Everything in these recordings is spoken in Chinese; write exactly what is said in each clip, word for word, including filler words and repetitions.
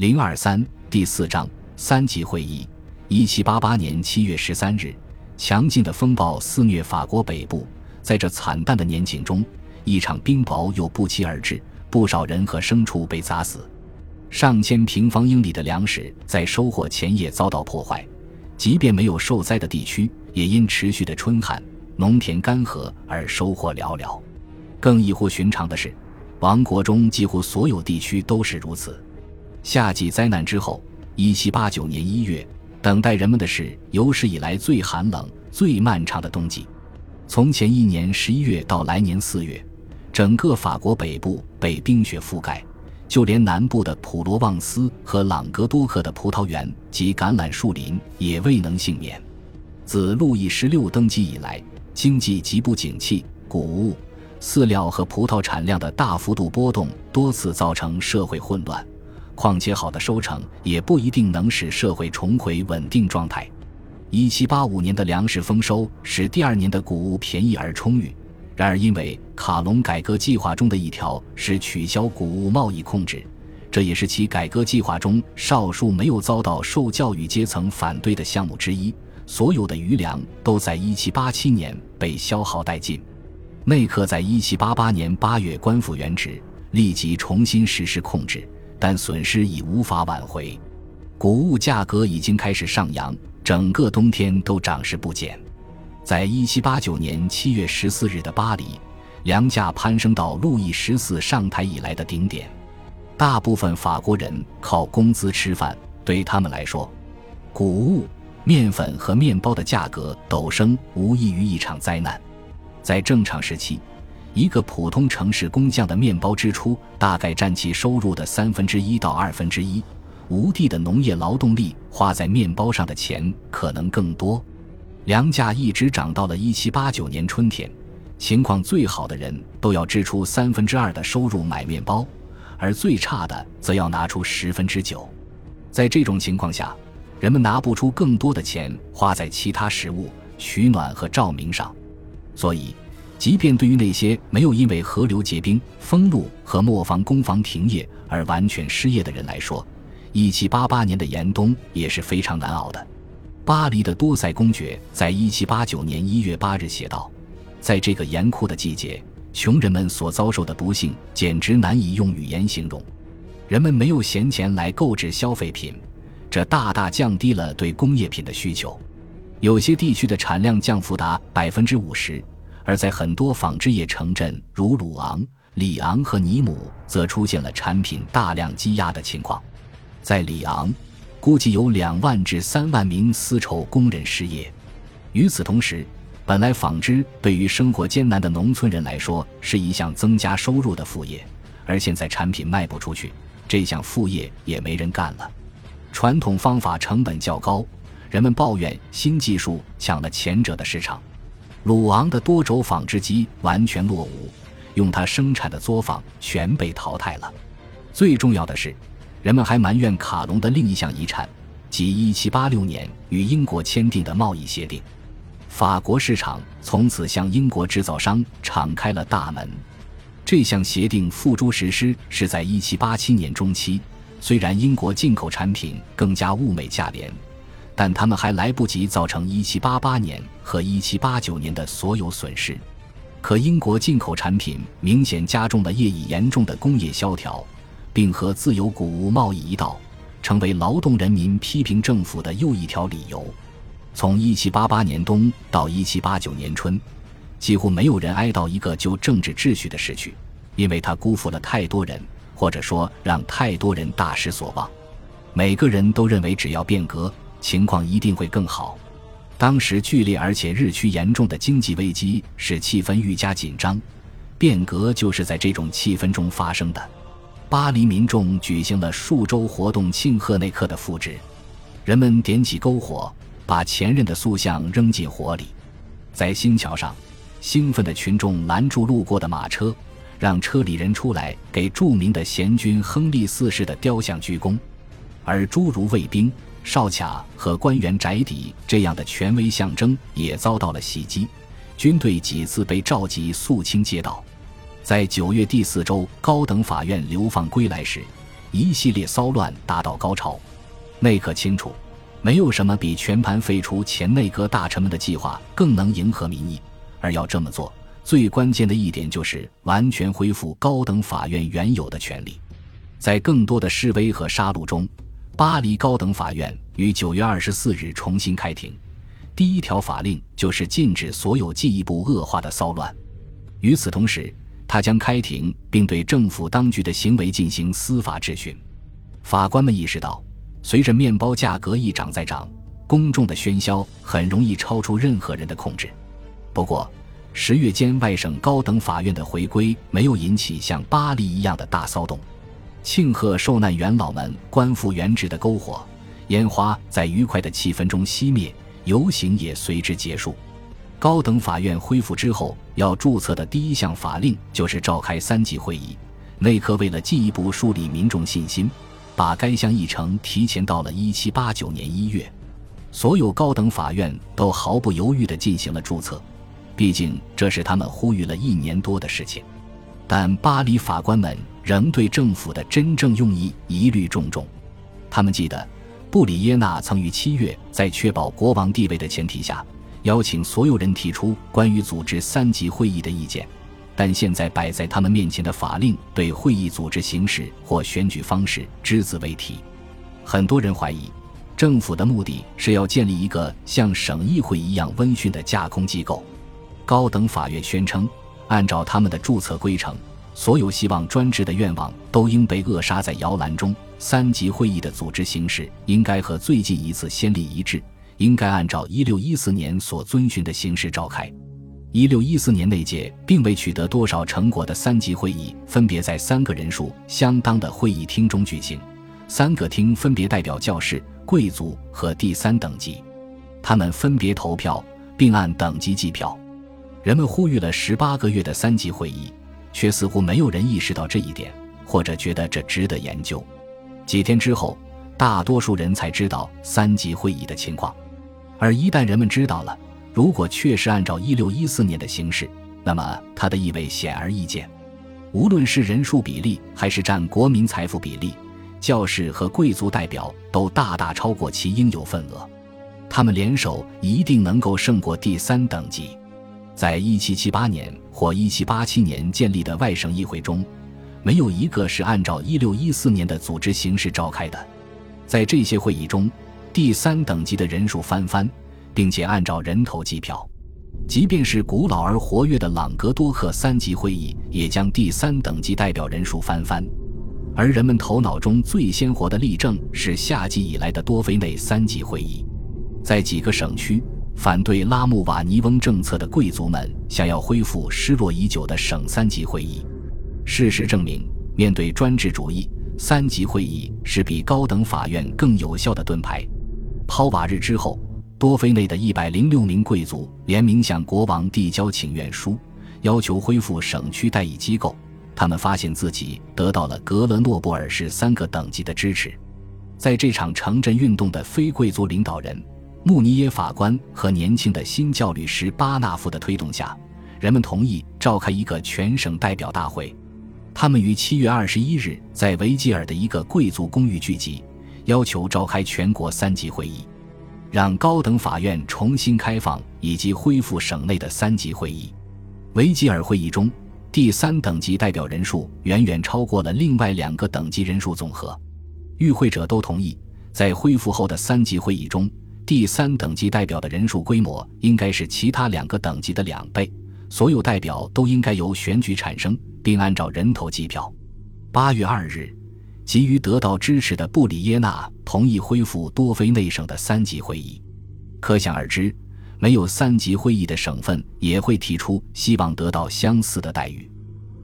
零二三第四章三级会议。一七八八年七月十三日，强劲的风暴肆虐法国北部，在这惨淡的年景中，一场冰雹又不期而至，不少人和牲畜被砸死，上千平方英里的粮食在收获前夜遭到破坏，即便没有受灾的地区，也因持续的春旱，农田干涸而收获寥寥。更异乎寻常的是，王国中几乎所有地区都是如此。夏季灾难之后，一七八九年一月，等待人们的是有史以来最寒冷、最漫长的冬季。从前一年十一月到来年四月，整个法国北部被冰雪覆盖，就连南部的普罗旺斯和朗格多克的葡萄园及橄榄树林也未能幸免。自路易十六登基以来，经济极不景气，谷物、饲料和葡萄产量的大幅度波动多次造成社会混乱，况且好的收成也不一定能使社会重回稳定状态。一七八五年的粮食丰收使第二年的谷物便宜而充裕，然而因为卡隆改革计划中的一条是取消谷物贸易控制，这也是其改革计划中少数没有遭到受教育阶层反对的项目之一，所有的余粮都在一七八七年被消耗殆尽。内克在一七八八年八月官复原职，立即重新实施控制，但损失已无法挽回，谷物价格已经开始上扬，整个冬天都涨势不减。在一七八九年七月十四日的巴黎，粮价攀升到路易十四上台以来的顶点。大部分法国人靠工资吃饭，对他们来说，谷物、面粉和面包的价格陡升无异于一场灾难。在正常时期，一个普通城市工匠的面包支出大概占其收入的三分之一到二分之一，无地的农业劳动力花在面包上的钱可能更多。粮价一直涨到了一七八九年春天，情况最好的人都要支出三分之二的收入买面包，而最差的则要拿出十分之九。在这种情况下，人们拿不出更多的钱花在其他食物、取暖和照明上，所以即便对于那些没有因为河流结冰、封路和磨坊工房停业而完全失业的人来说，一七八八年的严冬也是非常难熬的。巴黎的多塞公爵在一七八九年一月八日写道，在这个严酷的季节，穷人们所遭受的不幸简直难以用语言形容，人们没有闲钱来购置消费品，这大大降低了对工业品的需求，有些地区的产量降幅达 百分之五十，而在很多纺织业城镇如鲁昂、里昂和尼姆则出现了产品大量积压的情况。在里昂，估计有两万至三万名丝绸工人失业。与此同时，本来纺织对于生活艰难的农村人来说是一项增加收入的副业，而现在产品卖不出去，这项副业也没人干了。传统方法成本较高，人们抱怨新技术抢了前者的市场。鲁昂的多轴纺织机完全落伍，用它生产的作坊全被淘汰了。最重要的是，人们还埋怨卡隆的另一项遗产，即一七八六年与英国签订的贸易协定。法国市场从此向英国制造商敞开了大门。这项协定付诸实施是在一七八七年中期，虽然英国进口产品更加物美价廉，但他们还来不及造成一七八八年和一七八九年的所有损失。可英国进口产品明显加重了业已严重的工业萧条，并和自由谷物贸易一道，成为劳动人民批评政府的又一条理由。从一七八八年冬到一七八九年春，几乎没有人哀悼一个就政治秩序的失去，因为它辜负了太多人，或者说让太多人大失所望。每个人都认为只要变革，情况一定会更好。当时剧烈而且日趋严重的经济危机使气氛愈加紧张，变革就是在这种气氛中发生的。巴黎民众举行了数周活动庆贺内克的复职，人们点起篝火，把前任的塑像扔进火里。在新桥上，兴奋的群众拦住路过的马车，让车里人出来给著名的贤君亨利四世的雕像鞠躬，而诸如卫兵、哨卡和官员宅邸这样的权威象征也遭到了袭击，军队几次被召集肃清街道。在九月第四周高等法院流放归来时，一系列骚乱达到高潮。内可清楚，没有什么比全盘废除前内阁大臣们的计划更能迎合民意，而要这么做，最关键的一点就是完全恢复高等法院原有的权利。在更多的示威和杀戮中，巴黎高等法院于九月二十四日重新开庭，第一条法令就是禁止所有进一步恶化的骚乱。与此同时，他将开庭并对政府当局的行为进行司法质询。法官们意识到，随着面包价格一涨再涨，公众的喧嚣很容易超出任何人的控制。不过，十月间外省高等法院的回归没有引起像巴黎一样的大骚动。庆贺受难元老们官复原职的篝火、烟花在愉快的气氛中熄灭，游行也随之结束。高等法院恢复之后，要注册的第一项法令就是召开三级会议。内科为了进一步树立民众信心，把该项议程提前到了一七八九年一月。所有高等法院都毫不犹豫地进行了注册，毕竟这是他们呼吁了一年多的事情。但巴黎法官们仍对政府的真正用意疑虑重重。他们记得布里耶纳曾于七月在确保国王地位的前提下，邀请所有人提出关于组织三级会议的意见，但现在摆在他们面前的法令对会议组织形式或选举方式只字未提。很多人怀疑，政府的目的是要建立一个像省议会一样温驯的架空机构。高等法院宣称，按照他们的注册规程，所有希望专制的愿望都应被扼杀在摇篮中。三级会议的组织形式应该和最近一次先例一致，应该按照一六一四年所遵循的形式召开。一六一四年那届并未取得多少成果的三级会议分别在三个人数相当的会议厅中举行，三个厅分别代表教士、贵族和第三等级，他们分别投票并按等级计票。人们呼吁了十八个月的三级会议，却似乎没有人意识到这一点，或者觉得这值得研究。几天之后，大多数人才知道三级会议的情况，而一旦人们知道了，如果确实按照一六一四年的形式，那么它的意味显而易见。无论是人数比例还是占国民财富比例，教士和贵族代表都大大超过其应有份额，他们联手一定能够胜过第三等级。在一七七八年或一七八七年建立的外省议会中，没有一个是按照一六一四年的组织形式召开的。在这些会议中，第三等级的人数翻番，并且按照人头计票。即便是古老而活跃的朗格多克三级会议也将第三等级代表人数翻番，而人们头脑中最鲜活的例证是夏季以来的多菲内三级会议。在几个省区，反对拉穆瓦尼翁政策的贵族们想要恢复失落已久的省三级会议。事实证明，面对专制主义，三级会议是比高等法院更有效的盾牌。抛瓦日之后，多菲内的一百零六名贵族联名向国王递交请愿书，要求恢复省区代议机构。他们发现自己得到了格勒诺布尔市三个等级的支持。在这场城镇运动的非贵族领导人穆尼耶法官和年轻的新教律师巴纳夫的推动下，人们同意召开一个全省代表大会。他们于七月二十一日在维吉尔的一个贵族公寓聚集，要求召开全国三级会议，让高等法院重新开放以及恢复省内的三级会议。维吉尔会议中，第三等级代表人数远远超过了另外两个等级人数总和。与会者都同意，在恢复后的三级会议中，第三等级代表的人数规模应该是其他两个等级的两倍，所有代表都应该由选举产生，并按照人头计票。八月二日，急于得到支持的布里耶纳同意恢复多菲内省的三级会议。可想而知，没有三级会议的省份也会提出希望得到相似的待遇。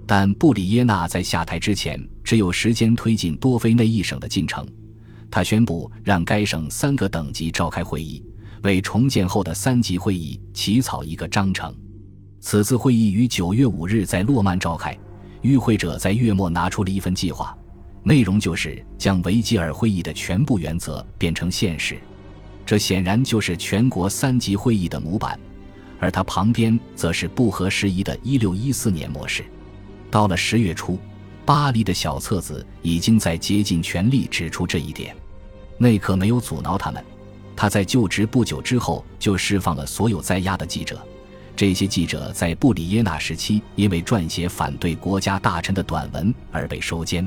但布里耶纳在下台之前只有时间推进多菲内一省的进程。他宣布让该省三个等级召开会议，为重建后的三级会议起草一个章程。此次会议于九月五日在洛曼召开，与会者在月末拿出了一份计划，内容就是将维吉尔会议的全部原则变成现实。这显然就是全国三级会议的模板，而它旁边则是不合时宜的一六一四年模式。到了十月初，巴黎的小册子已经在竭尽全力指出这一点。内克没有阻挠他们，他在就职不久之后就释放了所有在押的记者。这些记者在布里耶纳时期因为撰写反对国家大臣的短文而被收监。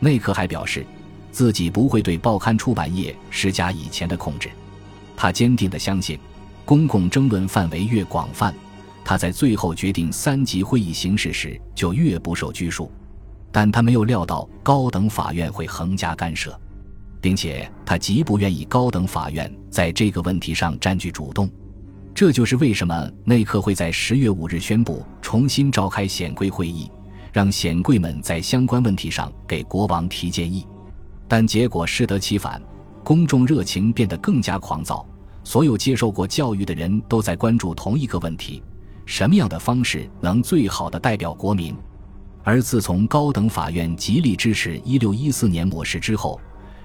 内克还表示自己不会对报刊出版业施加以前的控制。他坚定地相信公共争论范围越广泛，他在最后决定三级会议形式时就越不受拘束，但他没有料到高等法院会横加干涉，并且他极不愿意高等法院在这个问题上占据主动。这就是为什么内克会在十月五日宣布重新召开显贵会议，让显贵们在相关问题上给国王提建议。但结果适得其反，公众热情变得更加狂躁，所有接受过教育的人都在关注同一个问题：什么样的方式能最好地代表国民？而自从高等法院极力支持一六一四年模式之后，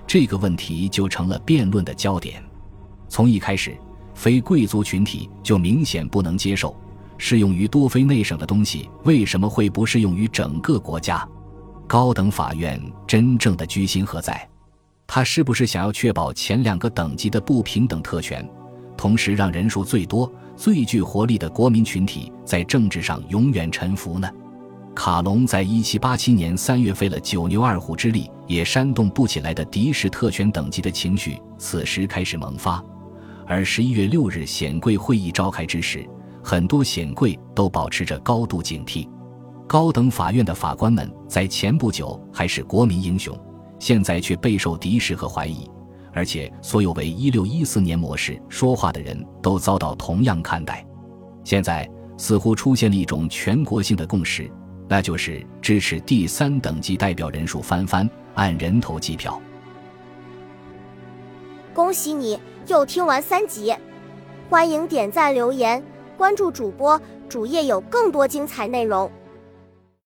这个问题就成了辩论的焦点。从一开始，非贵族群体就明显不能接受，适用于多非内省的东西为什么会不适用于整个国家？高等法院真正的居心何在？他是不是想要确保前两个等级的不平等特权，同时让人数最多、最具活力的国民群体在政治上永远臣服呢？卡隆在一七八七年三月费了九牛二虎之力也煽动不起来的敌视特权等级的情绪此时开始萌发。而十一月六日显贵会议召开之时，很多显贵都保持着高度警惕。高等法院的法官们在前不久还是国民英雄，现在却备受敌视和怀疑，而且所有为一六一四年模式说话的人都遭到同样看待。现在似乎出现了一种全国性的共识，那就是支持第三等级代表人数翻番，按人头计票。恭喜你又听完三集，欢迎点赞留言，关注主播，主页有更多精彩内容。